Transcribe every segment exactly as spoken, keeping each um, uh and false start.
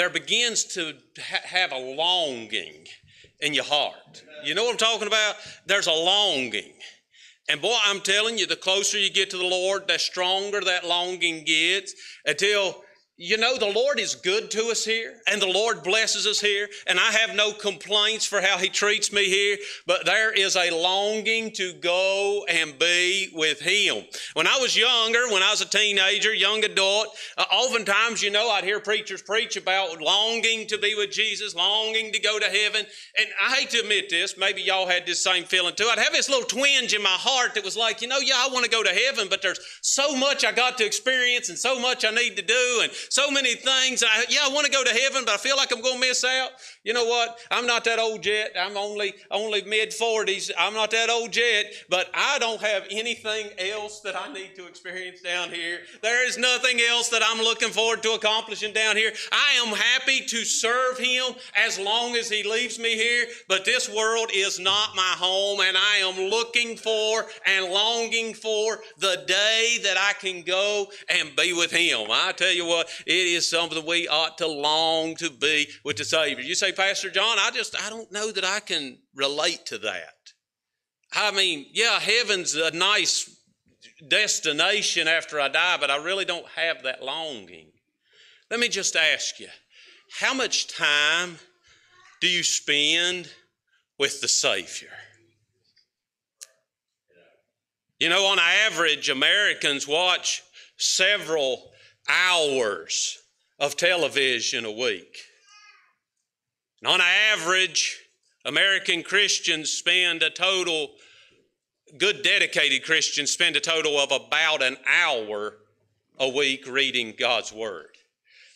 there begins to ha have a longing in your heart. You know what I'm talking about? There's a longing. And boy, I'm telling you, the closer you get to the Lord, the stronger that longing gets, until, you know, the Lord is good to us here, and the Lord blesses us here, and I have no complaints for how he treats me here, but there is a longing to go and be with him. When I was younger, when I was a teenager, young adult, uh, oftentimes, you know, I'd hear preachers preach about longing to be with Jesus, longing to go to heaven, and I hate to admit this, maybe y'all had this same feeling too. I'd have this little twinge in my heart that was like, you know, yeah, I want to go to heaven, but there's so much I got to experience and so much I need to do, and so many things. I, yeah, I want to go to heaven, but I feel like I'm going to miss out. You know what? I'm not that old yet. I'm only, only mid forties. I'm not that old yet, but I don't have anything else that I need to experience down here. There is nothing else that I'm looking forward to accomplishing down here. I am happy to serve him as long as he leaves me here, but this world is not my home, and I am looking for and longing for the day that I can go and be with him. I tell you what, it is something we ought to long to be with the Savior. You say, Pastor John, I just, I don't know that I can relate to that. I mean, yeah, heaven's a nice destination after I die, but I really don't have that longing. Let me just ask you, how much time do you spend with the Savior? You know, on average, Americans watch several hours of television a week. And on average, American Christians spend a total, good dedicated Christians spend a total of about an hour a week reading God's Word.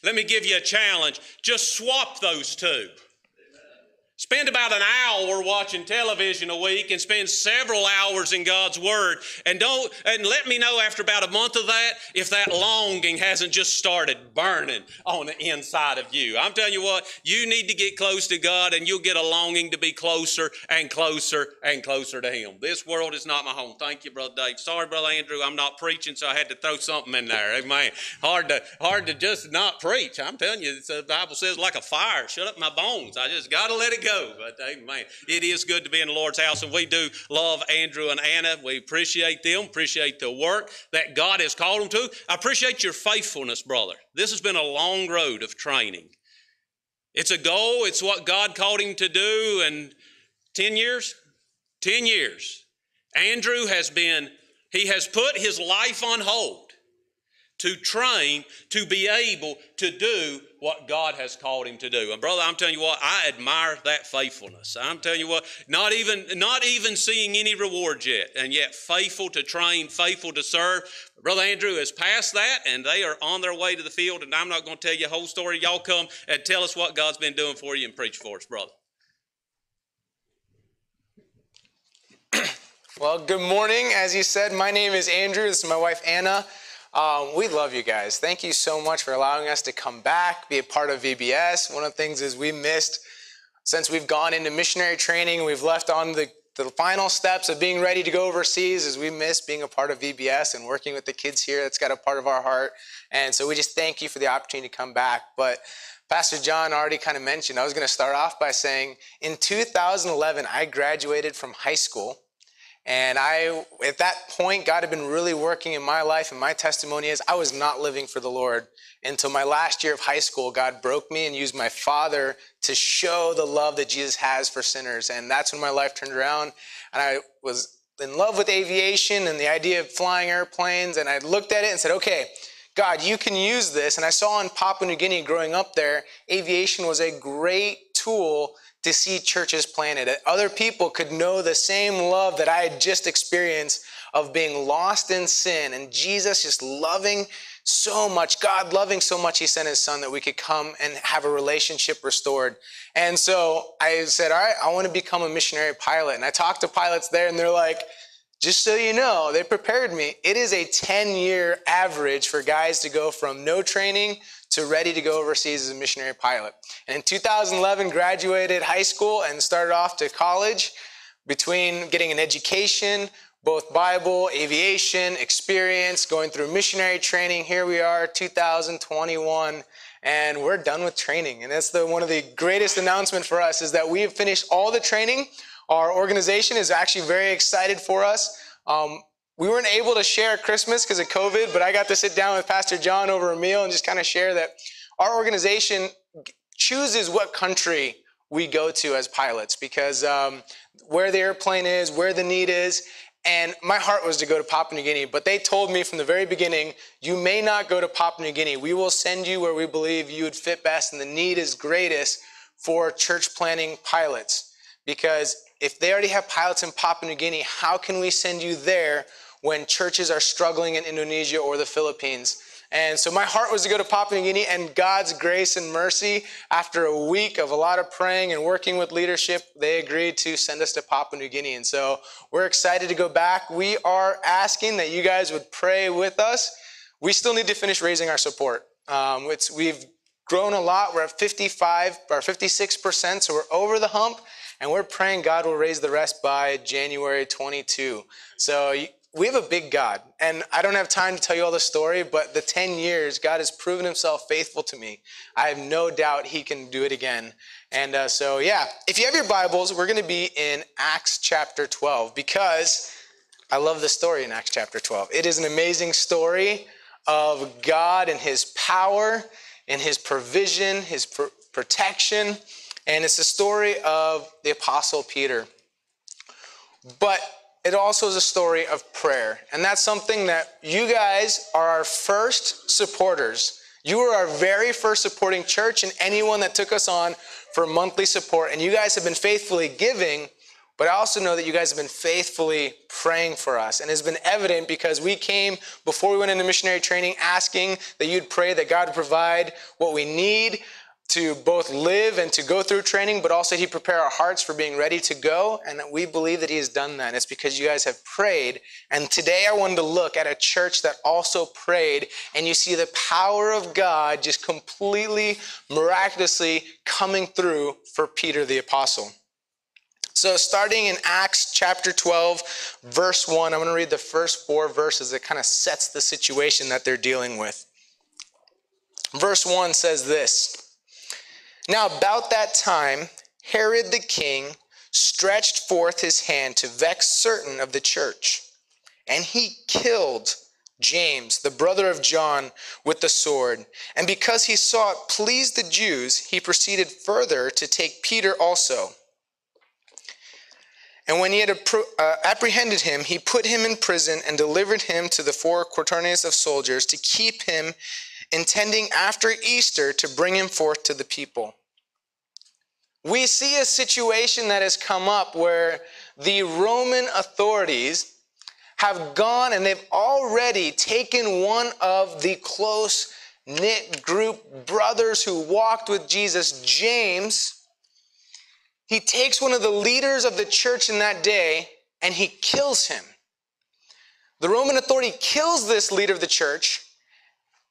Let me give you a challenge. Just swap those two. Spend about an hour watching television a week and spend several hours in God's Word. And don't, and let me know after about a month of that if that longing hasn't just started burning on the inside of you. I'm telling you what, you need to get close to God, and you'll get a longing to be closer and closer and closer to him. This world is not my home. Thank you, Brother Dave. Sorry, Brother Andrew, I'm not preaching, so I had to throw something in there. Amen. Hard to, hard to just not preach. I'm telling you, the Bible says like a fire shut up my bones. I just got to let it go. But amen. It is good to be in the Lord's house, and we do love Andrew and Anna. We appreciate them, appreciate the work that God has called them to. I appreciate your faithfulness, brother. This has been a long road of training. It's a goal. It's what God called him to do. And ten years, ten years, Andrew has been, he has put his life on hold to train to be able to do what God has called him to do. And brother, I'm telling you what, I admire that faithfulness. I'm telling you what, not even, not even seeing any reward yet, and yet faithful to train, faithful to serve. Brother Andrew has passed that, and they are on their way to the field, and I'm not going to tell you the whole story. Y'all come and tell us what God's been doing for you and preach for us, brother. Well, good morning. As you said, my name is Andrew. This is my wife, Anna. Um, we love you guys. Thank you so much for allowing us to come back, be a part of V B S. One of the things is we missed, since we've gone into missionary training, we've left on the, the final steps of being ready to go overseas, is we missed being a part of V B S and working with the kids here. That's got a part of our heart. And so we just thank you for the opportunity to come back. But Pastor John already kind of mentioned, I was going to start off by saying in two thousand eleven, I graduated from high school. And I, at that point, God had been really working in my life, and my testimony is I was not living for the Lord. Until my last year of high school, God broke me and used my father to show the love that Jesus has for sinners. And that's when my life turned around, and I was in love with aviation and the idea of flying airplanes, and I looked at it and said, okay, God, you can use this. And I saw in Papua New Guinea growing up there, aviation was a great tool to see churches planted, that other people could know the same love that I had just experienced of being lost in sin, and Jesus just loving so much, God loving so much, he sent his son that we could come and have a relationship restored. And so I said, all right, I want to become a missionary pilot. And I talked to pilots there, and they're like, just so you know, they prepared me. It is a ten year average for guys to go from no training to ready to go overseas as a missionary pilot. And in two thousand eleven, graduated high school and started off to college. Between getting an education, both Bible, aviation, experience, going through missionary training, here we are, two thousand twenty-one. and we're done with training. And that's the one of the greatest announcements for us, is that we have finished all the training. Our organization is actually very excited for us. Um, we weren't able to share Christmas because of COVID, but I got to sit down with Pastor John over a meal and just kind of share that our organization chooses what country we go to as pilots, because um, where the airplane is, where the need is. And my heart was to go to Papua New Guinea, but they told me from the very beginning, you may not go to Papua New Guinea. We will send you where we believe you would fit best, and the need is greatest for church planning pilots. Because if they already have pilots in Papua New Guinea, how can we send you there when churches are struggling in Indonesia or the Philippines? And so my heart was to go to Papua New Guinea, and God's grace and mercy, after a week of a lot of praying and working with leadership, they agreed to send us to Papua New Guinea. And so we're excited to go back. We are asking that you guys would pray with us. We still need to finish raising our support. Um, it's, we've grown a lot. We're at fifty-five or fifty-six percent, so we're over the hump, and we're praying God will raise the rest by January twenty-two. So you, we have a big God, and I don't have time to tell you all the story, but the ten years, God has proven himself faithful to me. I have no doubt he can do it again. And uh, so, yeah, if you have your Bibles, we're going to be in Acts chapter twelve, because I love the story in Acts chapter twelve. It is an amazing story of God and his power and his provision, his pr- protection, and it's the story of the Apostle Peter. But it also is a story of prayer. And that's something that you guys are our first supporters. You were our very first supporting church, and anyone that took us on for monthly support. And you guys have been faithfully giving, but I also know that you guys have been faithfully praying for us. And it's been evident because we came, before we went into missionary training, asking that you'd pray that God would provide what we need to both live and to go through training, but also he prepare our hearts for being ready to go. And that we believe that he has done that. And it's because you guys have prayed. And today I wanted to look at a church that also prayed, and you see the power of God just completely miraculously coming through for Peter the apostle. So starting in Acts chapter twelve, verse one, I'm going to read the first four verses that kind of sets the situation that they're dealing with. Verse one says this: Now about that time, Herod the king stretched forth his hand to vex certain of the church, and he killed James, the brother of John, with the sword. And because he saw it pleased the Jews, he proceeded further to take Peter also. And when he had apprehended him, he put him in prison and delivered him to the four quaternions of soldiers to keep him, intending after Easter to bring him forth to the people. We see a situation that has come up where the Roman authorities have gone and they've already taken one of the close-knit group brothers who walked with Jesus, James. He takes one of the leaders of the church in that day and he kills him. The Roman authority kills this leader of the church,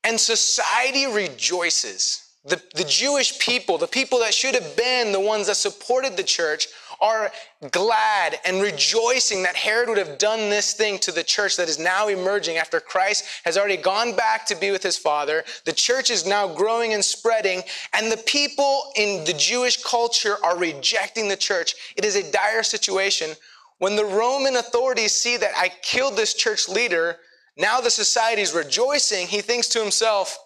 and society rejoices. The, the Jewish people, the people that should have been the ones that supported the church, are glad and rejoicing that Herod would have done this thing to the church that is now emerging after Christ has already gone back to be with his Father. The church is now growing and spreading, and the people in the Jewish culture are rejecting the church. It is a dire situation. When the Roman authorities see that I killed this church leader, now the society's rejoicing, he thinks to himself,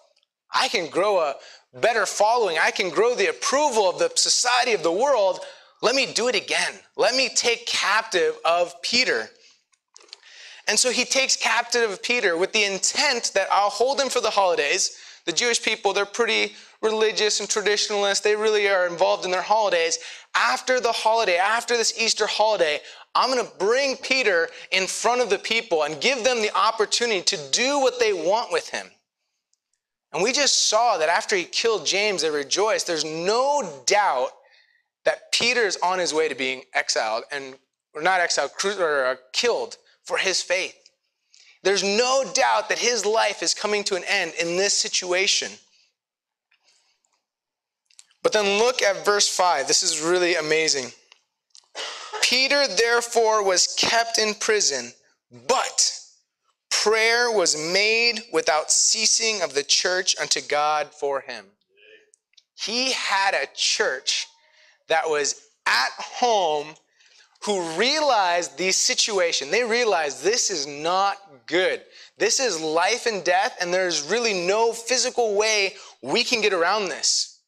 I can grow a better following. I can grow the approval of the society of the world. Let me do it again. Let me take captive of Peter. And so he takes captive of Peter with the intent that I'll hold him for the holidays. The Jewish people, they're pretty religious and traditionalists. They really are involved in their holidays. After the holiday, after this Easter holiday, I'm going to bring Peter in front of the people and give them the opportunity to do what they want with him. And we just saw that after he killed James, they rejoiced. There's no doubt that Peter's on his way to being exiled and, or not exiled, or killed for his faith. There's no doubt that his life is coming to an end in this situation. But then look at verse five. This is really amazing. Peter, therefore, was kept in prison, but prayer was made without ceasing of the church unto God for him. Yeah. He had a church that was at home who realized the situation. They realized this is not good. This is life and death, and there's really no physical way we can get around this.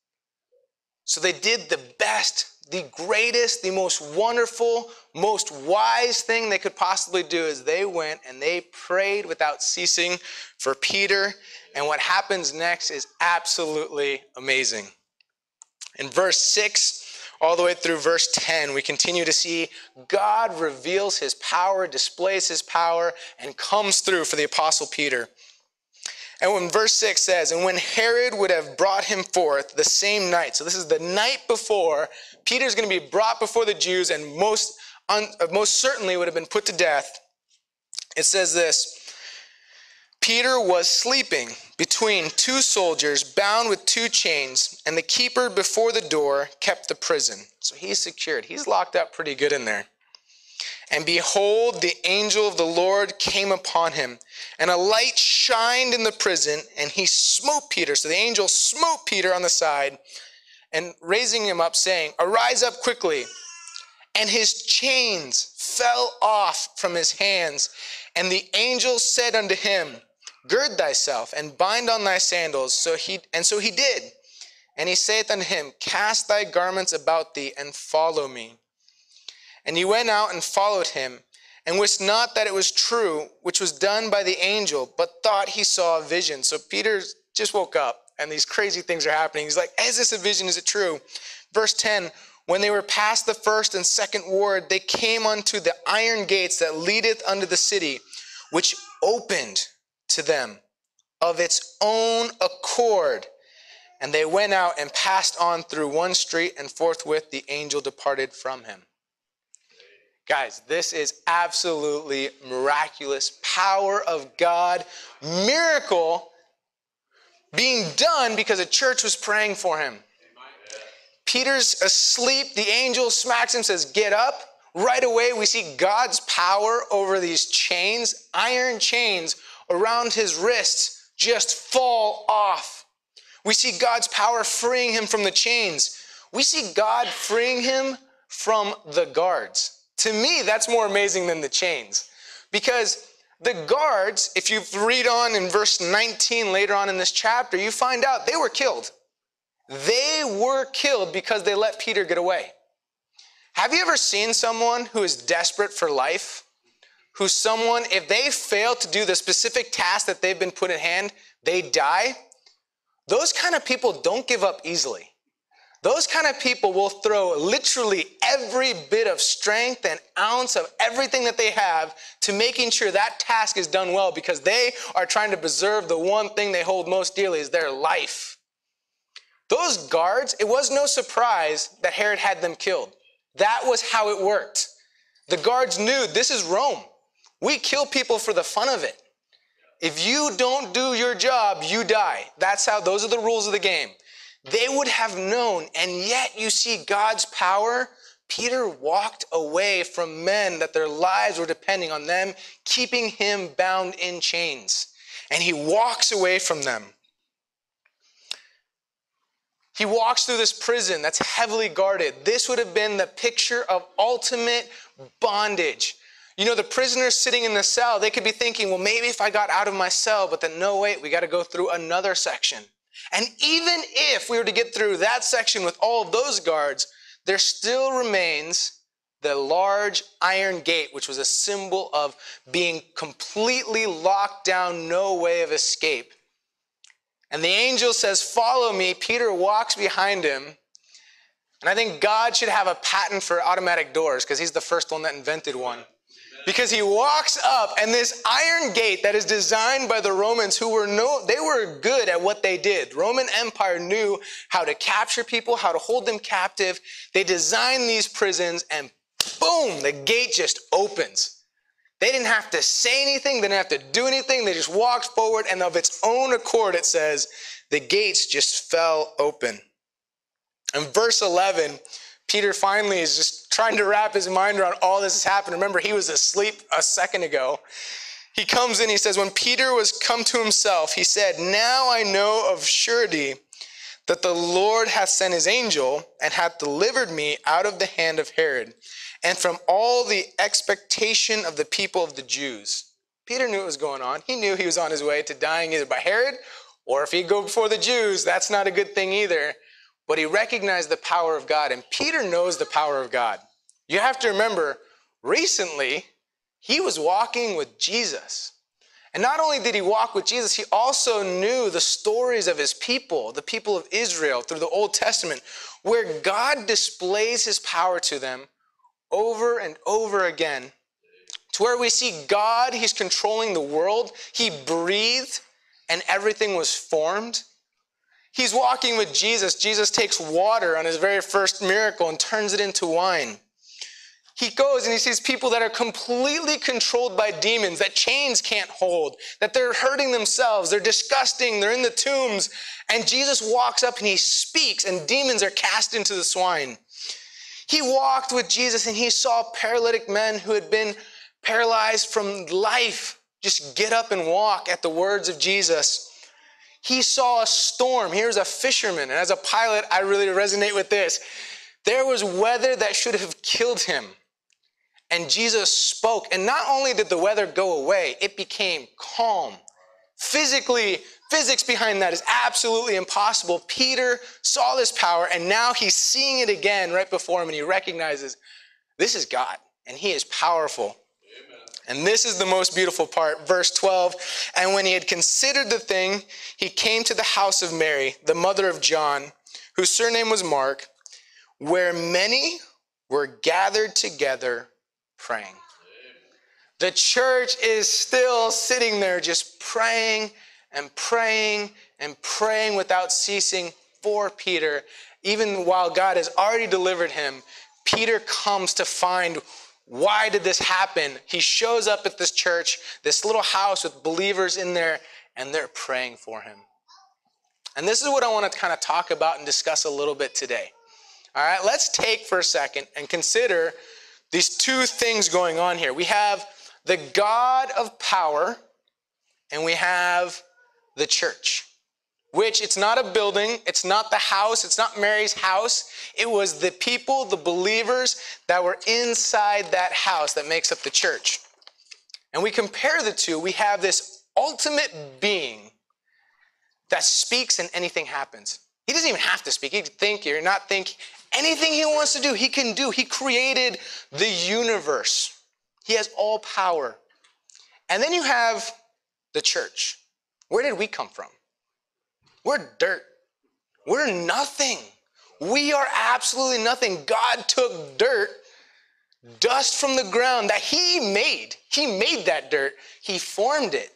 So they did the best, the greatest, the most wonderful, most wise thing they could possibly do is they went and they prayed without ceasing for Peter. And what happens next is absolutely amazing. In verse six, all the way through verse ten, we continue to see God reveals his power, displays his power, and comes through for the Apostle Peter. And when verse six says, and when Herod would have brought him forth the same night, so this is the night before, Peter's going to be brought before the Jews and most, un, most certainly would have been put to death. It says this, Peter was sleeping between two soldiers bound with two chains, and the keeper before the door kept the prison. So he's secured. He's locked up pretty good in there. And behold, the angel of the Lord came upon him, and a light shined in the prison, and he smote Peter. So the angel smote Peter on the side, and raising him up, saying, arise up quickly. And his chains fell off from his hands. And the angel said unto him, gird thyself, and bind on thy sandals. So he, and so he did. And he saith unto him, cast thy garments about thee, and follow me. And he went out and followed him, and wist not that it was true, which was done by the angel, but thought he saw a vision. So Peter just woke up, and these crazy things are happening. He's like, is this a vision? Is it true? Verse ten, when they were past the first and second ward, they came unto the iron gates that leadeth unto the city, which opened to them of its own accord. And they went out and passed on through one street, and forthwith the angel departed from him. Guys, this is absolutely miraculous power of God, miracle being done because a church was praying for him. Peter's asleep. The angel smacks him, says, get up. Right away, we see God's power over these chains, iron chains around his wrists just fall off. We see God's power freeing him from the chains. We see God freeing him from the guards. To me, that's more amazing than the chains, because the guards, if you read on in verse nineteen later on in this chapter, you find out they were killed. They were killed because they let Peter get away. Have you ever seen someone who is desperate for life, who someone, if they fail to do the specific task that they've been put in hand, they die? Those kind of people don't give up easily. Those kind of people will throw literally every bit of strength and ounce of everything that they have to making sure that task is done well, because they are trying to preserve the one thing they hold most dearly, is their life. Those guards, it was no surprise that Herod had them killed. That was how it worked. The guards knew, this is Rome. We kill people for the fun of it. If you don't do your job, you die. That's how, those are the rules of the game. They would have known, and yet you see God's power. Peter walked away from men that their lives were depending on them, keeping him bound in chains. And he walks away from them. He walks through this prison that's heavily guarded. This would have been the picture of ultimate bondage. You know, the prisoners sitting in the cell, they could be thinking, well, maybe if I got out of my cell, but then no, wait, we got to go through another section. And even if we were to get through that section with all of those guards, there still remains the large iron gate, which was a symbol of being completely locked down, no way of escape. And the angel says, follow me. Peter walks behind him. And I think God should have a patent for automatic doors, because he's the first one that invented one. Because he walks up, and this iron gate that is designed by the Romans, who were no, they were good at what they did. Roman Empire knew how to capture people, how to hold them captive. They designed these prisons, and boom, the gate just opens. They didn't have to say anything. They didn't have to do anything. They just walked forward, and of its own accord, it says, the gates just fell open. And verse eleven, Peter finally is just trying to wrap his mind around all this has happened. Remember, he was asleep a second ago. He comes in, he says, when Peter was come to himself, he said, now I know of surety that the Lord hath sent his angel and hath delivered me out of the hand of Herod and from all the expectation of the people of the Jews. Peter knew what was going on. He knew he was on his way to dying either by Herod or if he'd go before the Jews, that's not a good thing either. But he recognized the power of God, and Peter knows the power of God. You have to remember, recently, he was walking with Jesus. And not only did he walk with Jesus, he also knew the stories of his people, the people of Israel through the Old Testament, where God displays his power to them over and over again. To where we see God, he's controlling the world. He breathed and everything was formed. He's walking with Jesus. Jesus takes water on his very first miracle and turns it into wine. He goes and he sees people that are completely controlled by demons, that chains can't hold, that they're hurting themselves, they're disgusting, they're in the tombs. And Jesus walks up and he speaks, and demons are cast into the swine. He walked with Jesus and he saw paralytic men who had been paralyzed from life just get up and walk at the words of Jesus. He saw a storm. Here's a fisherman. And as a pilot, I really resonate with this. There was weather that should have killed him. And Jesus spoke, and not only did the weather go away, it became calm. Physically, physics behind that is absolutely impossible. Peter saw this power, and now he's seeing it again right before him, and he recognizes this is God, and he is powerful. Amen. And this is the most beautiful part, verse twelve. And when he had considered the thing, he came to the house of Mary, the mother of John, whose surname was Mark, where many were gathered together praying. The church is still sitting there just praying and praying and praying without ceasing for Peter. Even while God has already delivered him, Peter comes to find, why did this happen? He shows up at this church, this little house with believers in there, and they're praying for him. And this is what I want to kind of talk about and discuss a little bit today. All right, let's take for a second and consider these two things going on here. We have the God of power, and we have the church, which it's not a building, it's not the house, it's not Mary's house. It was the people, the believers that were inside that house that makes up the church. And we compare the two, we have this ultimate being that speaks and anything happens. He doesn't even have to speak. He can think or not think. Anything he wants to do, he can do. He created the universe. He has all power. And then you have the church. Where did we come from? We're dirt. We're nothing. We are absolutely nothing. God took dirt, dust from the ground that he made. He made that dirt. He formed it.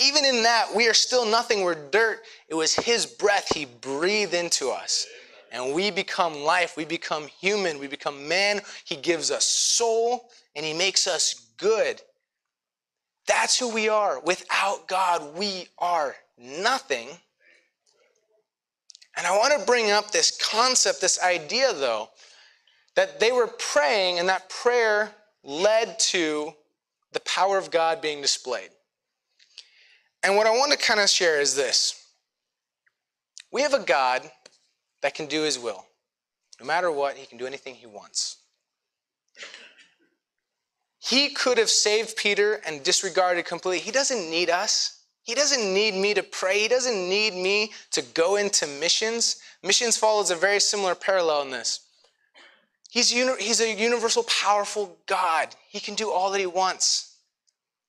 Even in that, we are still nothing. We're dirt. It was his breath. He breathed into us. And we become life. We become human. We become man. He gives us soul, and he makes us good. That's who we are. Without God, we are nothing. And I want to bring up this concept, this idea, though, that they were praying, and that prayer led to the power of God being displayed. And what I want to kind of share is this. We have a God that can do his will. No matter what, he can do anything he wants. He could have saved Peter and disregarded completely. He doesn't need us. He doesn't need me to pray. He doesn't need me to go into missions. Missions follows a very similar parallel in this. He's, uni- he's a universal, powerful God. He can do all that he wants.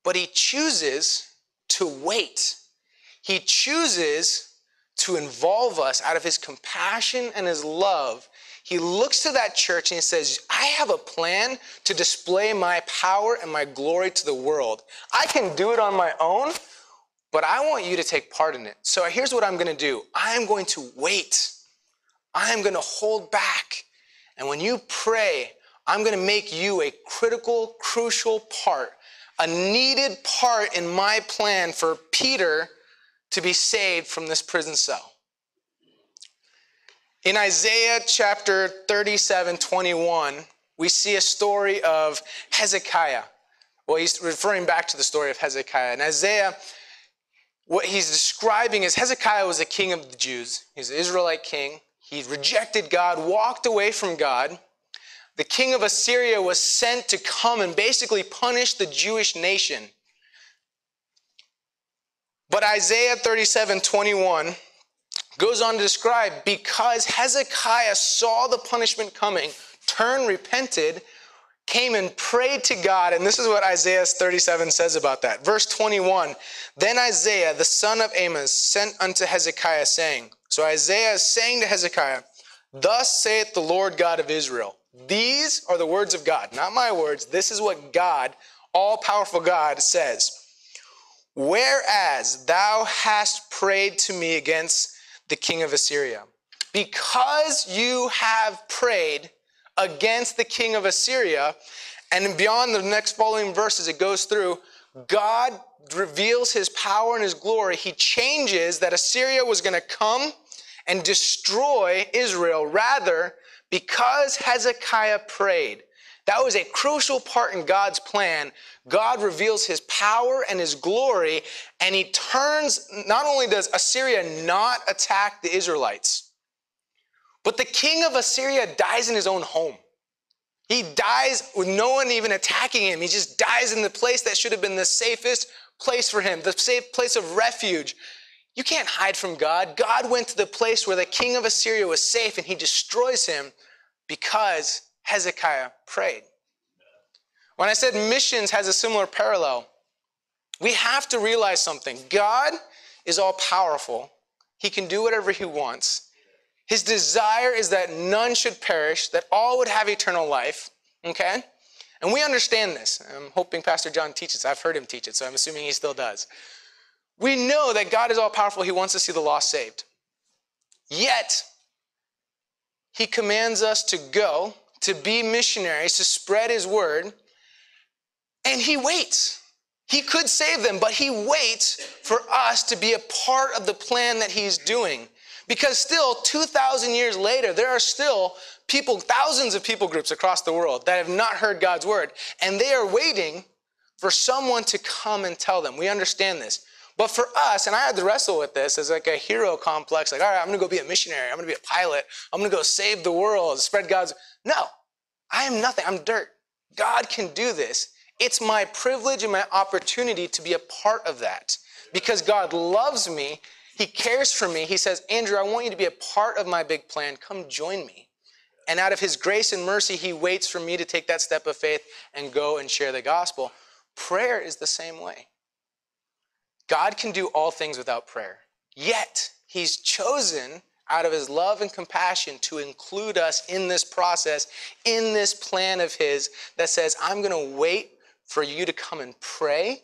But he chooses to wait. He chooses to involve us out of his compassion and his love. He looks to that church and he says, I have a plan to display my power and my glory to the world. I can do it on my own, but I want you to take part in it. So here's what I'm going to do. I'm going to wait. I'm going to hold back. And when you pray, I'm going to make you a critical, crucial part, a needed part in my plan for Peter to be saved from this prison cell. In Isaiah chapter thirty-seven, twenty-one, we see a story of Hezekiah. Well, he's referring back to the story of Hezekiah. And Isaiah what he's describing is Hezekiah was a king of the Jews. He's an Israelite king. He rejected God, walked away from God. The king of Assyria was sent to come and basically punish the Jewish nation. But Isaiah thirty-seven twenty-one goes on to describe, because Hezekiah saw the punishment coming, turned, repented, came and prayed to God. And this is what Isaiah thirty-seven says about that. Verse twenty-one, then Isaiah, the son of Amoz, sent unto Hezekiah, saying, so Isaiah is saying to Hezekiah, thus saith the Lord God of Israel. These are the words of God, not my words. This is what God, all-powerful God, says. Whereas thou hast prayed to me against the king of Assyria. Because you have prayed against the king of Assyria, and beyond the next following verses, it goes through, God reveals his power and his glory. He changes that Assyria was going to come and destroy Israel. Rather, because Hezekiah prayed, that was a crucial part in God's plan. God reveals his power and his glory, and he turns, not only does Assyria not attack the Israelites, but the king of Assyria dies in his own home. He dies with no one even attacking him. He just dies in the place that should have been the safest place for him, the safe place of refuge. You can't hide from God. God went to the place where the king of Assyria was safe, and he destroys him because Hezekiah prayed. When I said missions has a similar parallel, we have to realize something. God is all-powerful. He can do whatever he wants. His desire is that none should perish, that all would have eternal life, okay? And we understand this. I'm hoping Pastor John teaches. I've heard him teach it, so I'm assuming he still does. We know that God is all-powerful. He wants to see the lost saved. Yet, he commands us to go, to be missionaries, to spread his word, and he waits. He could save them, but he waits for us to be a part of the plan that he's doing. Because still, two thousand years later, there are still people, thousands of people groups across the world that have not heard God's word, and they are waiting for someone to come and tell them. We understand this. But for us, and I had to wrestle with this as like a hero complex, like, all right, I'm going to go be a missionary. I'm going to be a pilot. I'm going to go save the world, spread God's. No, I am nothing. I'm dirt. God can do this. It's my privilege and my opportunity to be a part of that because God loves me. He cares for me. He says, Andrew, I want you to be a part of my big plan. Come join me. And out of his grace and mercy, he waits for me to take that step of faith and go and share the gospel. Prayer is the same way. God can do all things without prayer. Yet, he's chosen out of his love and compassion to include us in this process, in this plan of his that says, I'm going to wait for you to come and pray.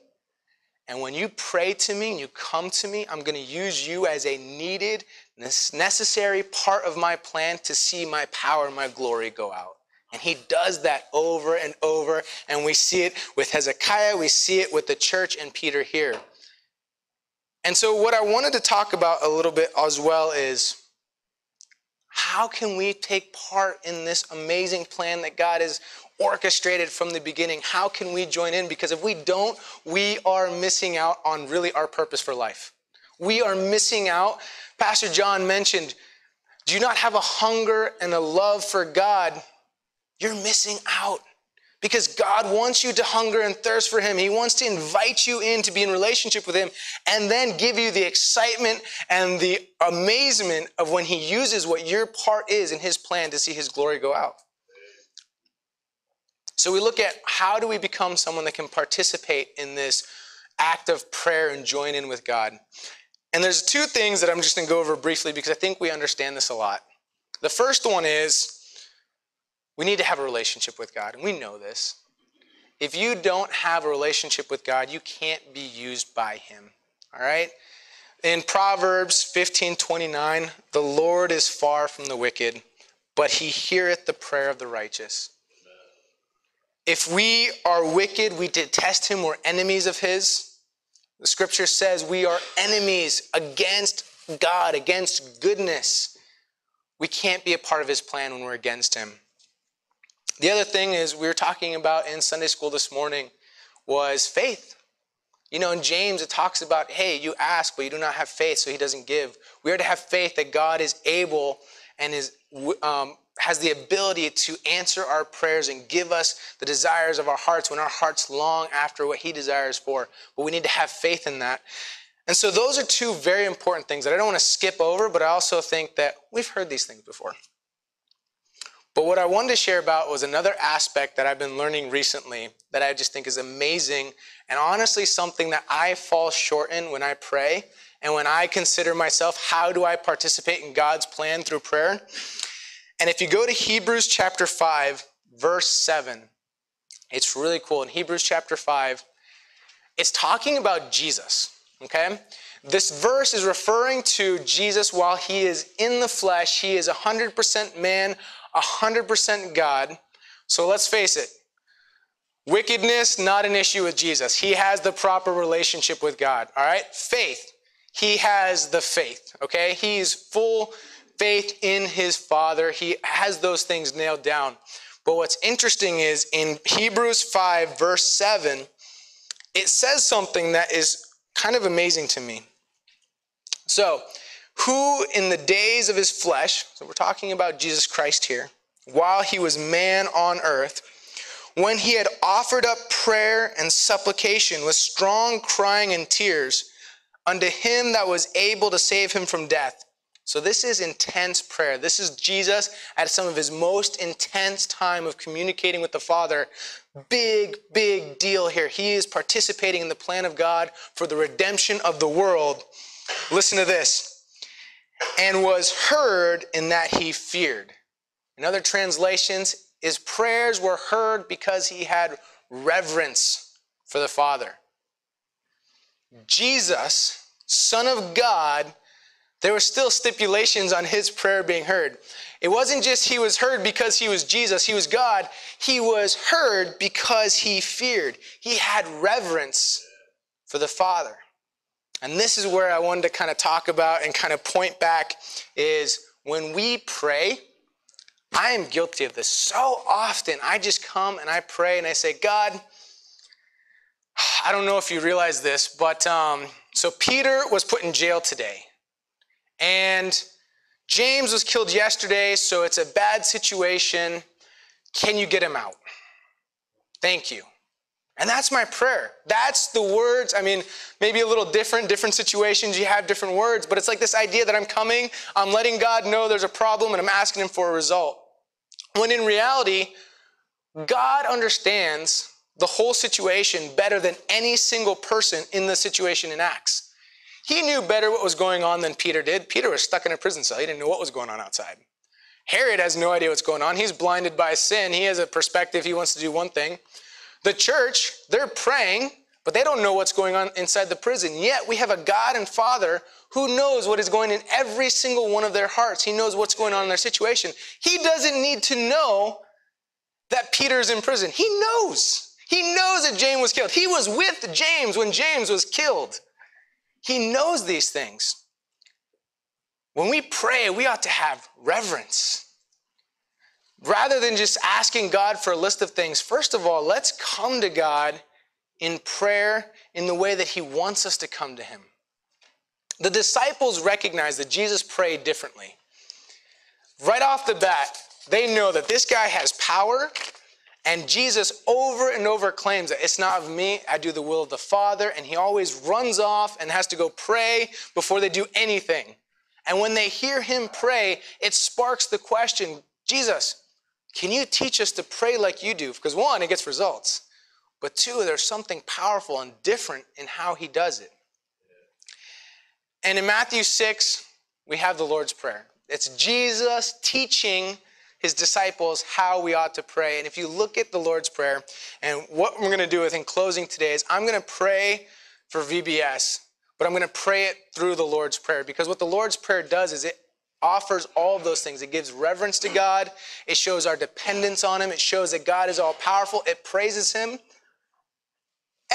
And when you pray to me and you come to me, I'm going to use you as a needed, necessary part of my plan to see my power and my glory go out. And he does that over and over. And we see it with Hezekiah. We see it with the church and Peter here. And so what I wanted to talk about a little bit as well is how can we take part in this amazing plan that God has orchestrated from the beginning? How can we join in? Because if we don't, we are missing out on really our purpose for life. We are missing out. Pastor John mentioned, do you not have a hunger and a love for God? You're missing out. Because God wants you to hunger and thirst for him. He wants to invite you in to be in relationship with him and then give you the excitement and the amazement of when he uses what your part is in his plan to see his glory go out. So we look at how do we become someone that can participate in this act of prayer and join in with God. And there's two things that I'm just going to go over briefly because I think we understand this a lot. The first one is, we need to have a relationship with God, and we know this. If you don't have a relationship with God, you can't be used by him, all right? In Proverbs fifteen twenty-nine, the Lord is far from the wicked, but he heareth the prayer of the righteous. If we are wicked, we detest him, we're enemies of his. The scripture says we are enemies against God, against goodness. We can't be a part of his plan when we're against him. The other thing is we were talking about in Sunday school this morning was faith. You know, in James, it talks about, hey, you ask, but you do not have faith, so he doesn't give. We are to have faith that God is able and is um, has the ability to answer our prayers and give us the desires of our hearts when our hearts long after what he desires for. But we need to have faith in that. And so those are two very important things that I don't want to skip over, but I also think that we've heard these things before. But what I wanted to share about was another aspect that I've been learning recently that I just think is amazing, and honestly something that I fall short in when I pray and when I consider myself, how do I participate in God's plan through prayer? And if you go to Hebrews chapter five, verse seven, it's really cool. In Hebrews chapter five, it's talking about Jesus, okay? This verse is referring to Jesus while he is in the flesh. He is one hundred percent man, one hundred percent God. So let's face it, wickedness, not an issue with Jesus. He has the proper relationship with God, all right? Faith, he has the faith, okay? He's full faith in his Father. He has those things nailed down. But what's interesting is in Hebrews five, verse seven, it says something that is kind of amazing to me. So, who in the days of his flesh, so we're talking about Jesus Christ here, while he was man on earth, when he had offered up prayer and supplication with strong crying and tears unto him that was able to save him from death. So this is intense prayer. This is Jesus at some of his most intense time of communicating with the Father. Big, big deal here. He is participating in the plan of God for the redemption of the world. Listen to this. And was heard in that he feared. In other translations, his prayers were heard because he had reverence for the Father. Jesus, Son of God, there were still stipulations on his prayer being heard. It wasn't just he was heard because he was Jesus, he was God. He was heard because he feared. He had reverence for the Father. And this is where I wanted to kind of talk about and kind of point back is when we pray, I am guilty of this so often. I just come and I pray and I say, God, I don't know if you realize this, but um, so Peter was put in jail today. And James was killed yesterday, so it's a bad situation. Can you get him out? Thank you. And that's my prayer. That's the words. I mean, maybe a little different, different situations, you have different words, but it's like this idea that I'm coming, I'm letting God know there's a problem, and I'm asking him for a result. When in reality, God understands the whole situation better than any single person in the situation in Acts. He knew better what was going on than Peter did. Peter was stuck in a prison cell. He didn't know what was going on outside. Herod has no idea what's going on. He's blinded by sin. He has a perspective. He wants to do one thing. The church, they're praying, but they don't know what's going on inside the prison. Yet we have a God and Father who knows what is going on in every single one of their hearts. He knows what's going on in their situation. He doesn't need to know that Peter's in prison. He knows. He knows that James was killed. He was with James when James was killed. He knows these things. When we pray, we ought to have reverence. Rather than just asking God for a list of things, first of all, let's come to God in prayer in the way that he wants us to come to him. The disciples recognize that Jesus prayed differently. Right off the bat, they know that this guy has power. And Jesus over and over claims that it's not of me, I do the will of the Father, and he always runs off and has to go pray before they do anything. And when they hear him pray, it sparks the question, Jesus, can you teach us to pray like you do? Because one, it gets results. But two, there's something powerful and different in how he does it. And in Matthew six, we have the Lord's Prayer. It's Jesus teaching his disciples how we ought to pray. And if you look at the Lord's Prayer, and what we're gonna do with in closing today is I'm gonna pray for V B S, but I'm gonna pray it through the Lord's Prayer, because what the Lord's Prayer does is it offers all of those things. It gives reverence to God. It shows our dependence on him. It shows that God is all powerful. It praises him.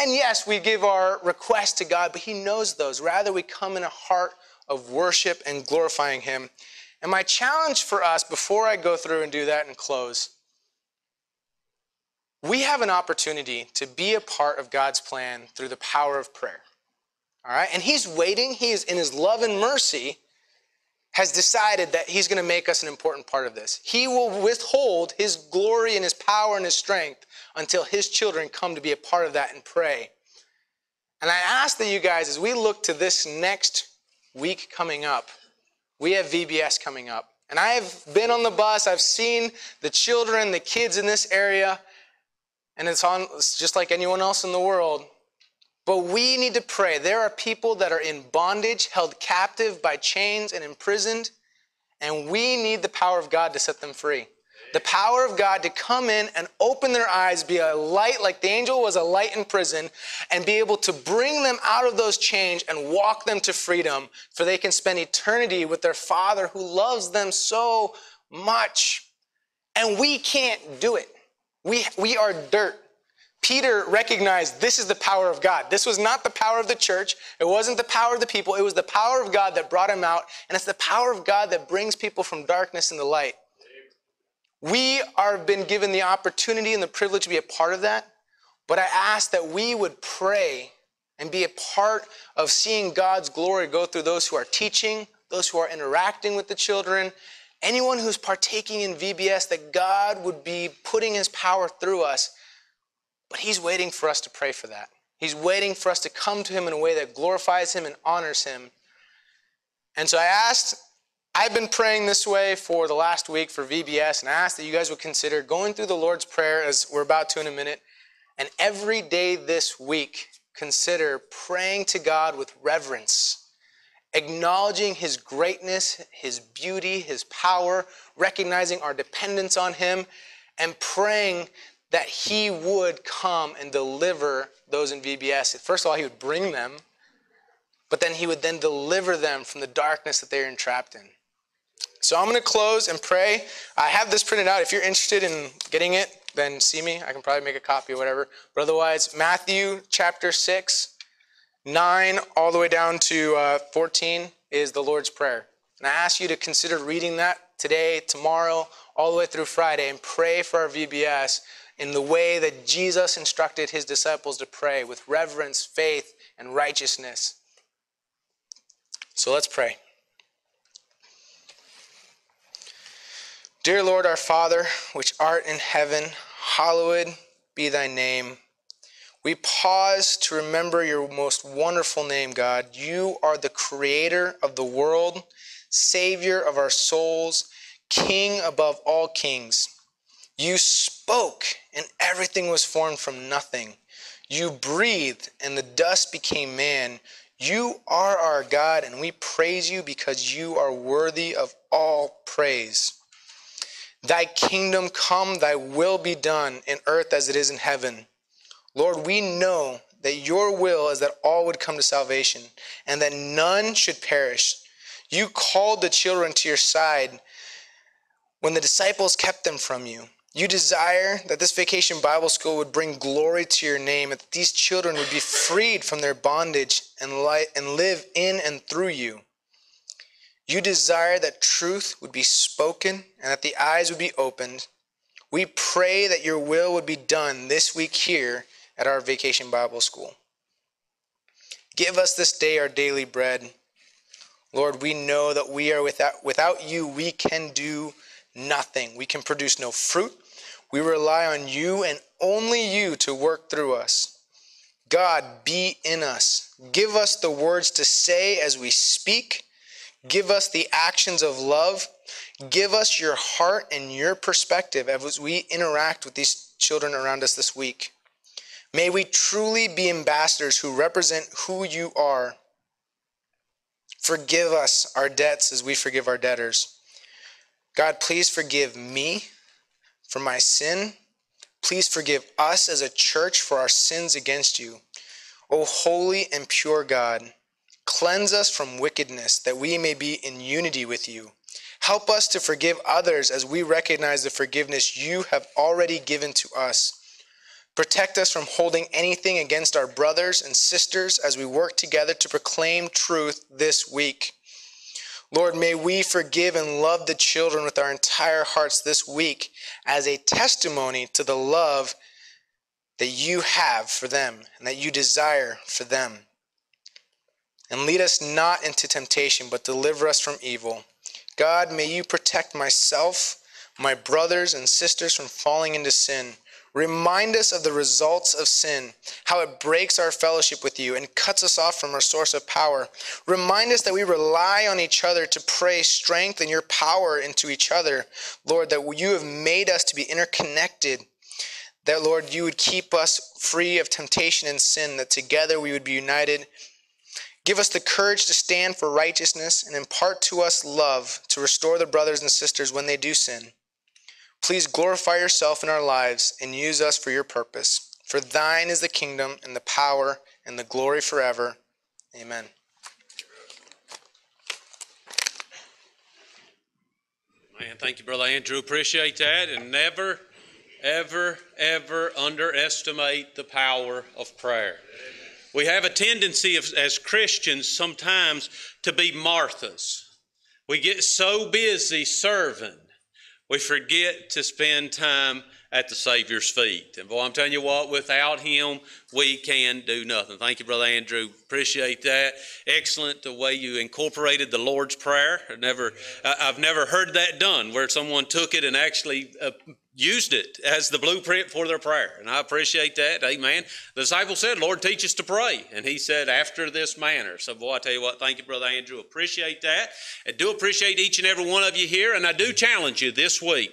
And yes, we give our requests to God, but he knows those. Rather, we come in a heart of worship and glorifying him. And my challenge for us, before I go through and do that and close, We have an opportunity to be a part of God's plan through the power of prayer. All right? And he's waiting. He is in his love and mercy has decided that he's going to make us an important part of this. He will withhold his glory and his power and his strength until his children come to be a part of that and pray. And I ask that you guys, as we look to this next week coming up, we have V B S coming up. And I have been on the bus. I've seen the children, the kids in this area. And it's on it's just like anyone else in the world. But we need to pray. There are people that are in bondage, held captive by chains and imprisoned, and we need the power of God to set them free. The power of God to come in and open their eyes, be a light like the angel was a light in prison, and be able to bring them out of those chains and walk them to freedom so they can spend eternity with their Father who loves them so much. And we can't do it. We, we are dirt. Peter recognized this is the power of God. This was not the power of the church. It wasn't the power of the people. It was the power of God that brought him out. And it's the power of God that brings people from darkness into light. We are been given the opportunity and the privilege to be a part of that. But I ask that we would pray and be a part of seeing God's glory go through those who are teaching, those who are interacting with the children, anyone who's partaking in V B S, that God would be putting his power through us. But he's waiting for us to pray for that. He's waiting for us to come to him in a way that glorifies him and honors him. And so I asked, I've been praying this way for the last week for V B S, and I asked that you guys would consider going through the Lord's Prayer, as we're about to in a minute, and every day this week, consider praying to God with reverence, acknowledging his greatness, his beauty, his power, recognizing our dependence on him, and praying that he would come and deliver those in V B S. First of all, he would bring them, but then he would then deliver them from the darkness that they're entrapped in. So I'm gonna close and pray. I have this printed out. If you're interested in getting it, then see me. I can probably make a copy or whatever. But otherwise, Matthew chapter six, nine, all the way down to uh, fourteen is the Lord's Prayer. And I ask you to consider reading that today, tomorrow, all the way through Friday, and pray for our V B S in the way that Jesus instructed his disciples to pray, with reverence, faith, and righteousness. So let's pray. Dear Lord, our Father, which art in heaven, hallowed be thy name. We pause to remember your most wonderful name, God. You are the creator of the world, savior of our souls, king above all kings. You spoke, and everything was formed from nothing. You breathed, and the dust became man. You are our God, and we praise you because you are worthy of all praise. Thy kingdom come, thy will be done, in earth as it is in heaven. Lord, we know that your will is that all would come to salvation, and that none should perish. You called the children to your side when the disciples kept them from you. You desire that this Vacation Bible School would bring glory to your name, and that these children would be freed from their bondage and light and live in and through you. You desire that truth would be spoken and that the eyes would be opened. We pray that your will would be done this week here at our Vacation Bible School. Give us this day our daily bread. Lord, we know that we are without, without you, we can do nothing. We can produce no fruit. We rely on you and only you to work through us. God, be in us. Give us the words to say as we speak. Give us the actions of love. Give us your heart and your perspective as we interact with these children around us this week. May we truly be ambassadors who represent who you are. Forgive us our debts as we forgive our debtors. God, please forgive me for my sin. Please forgive us as a church for our sins against you. O holy and pure God, cleanse us from wickedness that we may be in unity with you. Help us to forgive others as we recognize the forgiveness you have already given to us. Protect us from holding anything against our brothers and sisters as we work together to proclaim truth this week. Lord, may we forgive and love the children with our entire hearts this week as a testimony to the love that you have for them and that you desire for them. And lead us not into temptation, but deliver us from evil. God, may you protect myself, my brothers and sisters from falling into sin. Remind us of the results of sin, how it breaks our fellowship with you and cuts us off from our source of power. Remind us that we rely on each other to pray strength and your power into each other. Lord, that you have made us to be interconnected. That, Lord, you would keep us free of temptation and sin, that together we would be united. Give us the courage to stand for righteousness and impart to us love to restore the brothers and sisters when they do sin. Please glorify yourself in our lives and use us for your purpose. For thine is the kingdom and the power and the glory forever. Amen. Man, thank you, Brother Andrew. Appreciate that. And never, ever, ever underestimate the power of prayer. We have a tendency of, as Christians sometimes to be Marthas. We get so busy serving, we forget to spend time at the Savior's feet. And boy, I'm telling you what, without Him, we can do nothing. Thank you, Brother Andrew. Appreciate that. Excellent the way you incorporated the Lord's Prayer. I've never, I've never heard that done, where someone took it and actually uh, used it as the blueprint for their prayer. And I appreciate that. Amen. The disciple said, Lord, teach us to pray. And he said, after this manner. So boy, I tell you what, thank you, Brother Andrew. Appreciate that. I do appreciate each and every one of you here. And I do challenge you this week,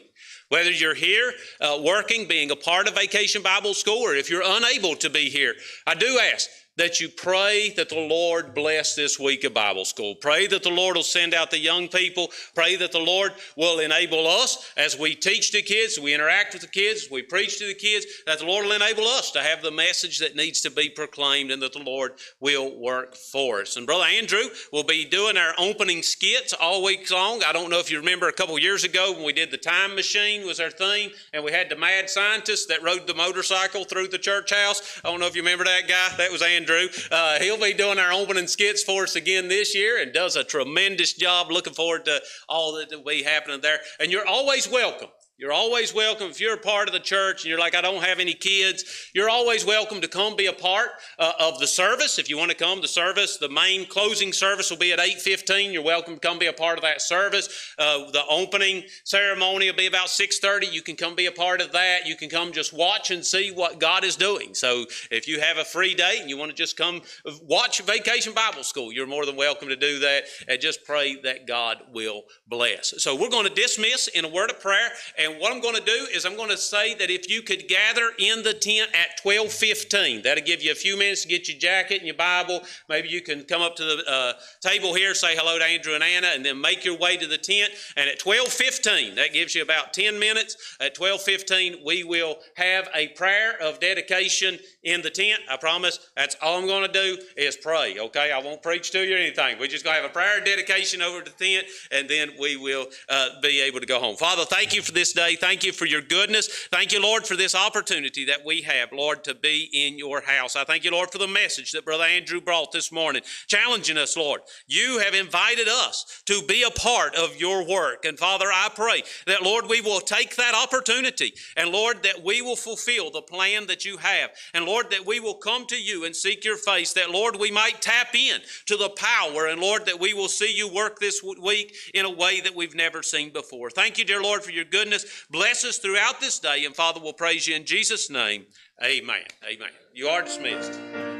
whether you're here uh, working, being a part of Vacation Bible School, or if you're unable to be here, I do ask that you pray that the Lord bless this week of Bible school. Pray that the Lord will send out the young people. Pray that the Lord will enable us as we teach the kids, we interact with the kids, we preach to the kids, that the Lord will enable us to have the message that needs to be proclaimed and that the Lord will work for us. And Brother Andrew will be doing our opening skits all week long. I don't know if you remember a couple years ago when we did the time machine was our theme, and we had the mad scientist that rode the motorcycle through the church house. I don't know if you remember that guy. That was Andrew. Andrew. Uh, he'll be doing our opening skits for us again this year and does a tremendous job. Looking forward to all that will be happening there. And you're always welcome. You're always welcome. If you're a part of the church and you're like, I don't have any kids, you're always welcome to come be a part uh, of the service. If you want to come to service, the main closing service will be at eight fifteen. You're welcome to come be a part of that service. Uh, the opening ceremony will be about six thirty. You can come be a part of that. You can come just watch and see what God is doing. So if you have a free day and you want to just come watch Vacation Bible School, you're more than welcome to do that, and just pray that God will bless. So we're going to dismiss in a word of prayer. And what I'm going to do is I'm going to say that if you could gather in the tent at twelve fifteen, that'll give you a few minutes to get your jacket and your Bible. Maybe you can come up to the uh, table here, say hello to Andrew and Anna, and then make your way to the tent. And at twelve fifteen, that gives you about ten minutes. At twelve fifteen, we will have a prayer of dedication in the tent. I promise that's all I'm going to do is pray, okay? I won't preach to you or anything. We're just going to have a prayer of dedication over the tent, and then we will uh, be able to go home. Father, thank you for this day. Thank you for your goodness. Thank you, Lord, for this opportunity that we have, Lord, to be in your house. I thank you, Lord, for the message that Brother Andrew brought this morning, challenging us, Lord. You have invited us to be a part of your work. And Father, I pray that, Lord, we will take that opportunity, and Lord, that we will fulfill the plan that you have. And Lord, that we will come to you and seek your face, that, Lord, we might tap in to the power, and Lord, that we will see you work this week in a way that we've never seen before. Thank you, dear Lord, for your goodness. Bless us throughout this day, and Father, we'll praise you in Jesus' name. Amen. Amen. You are dismissed.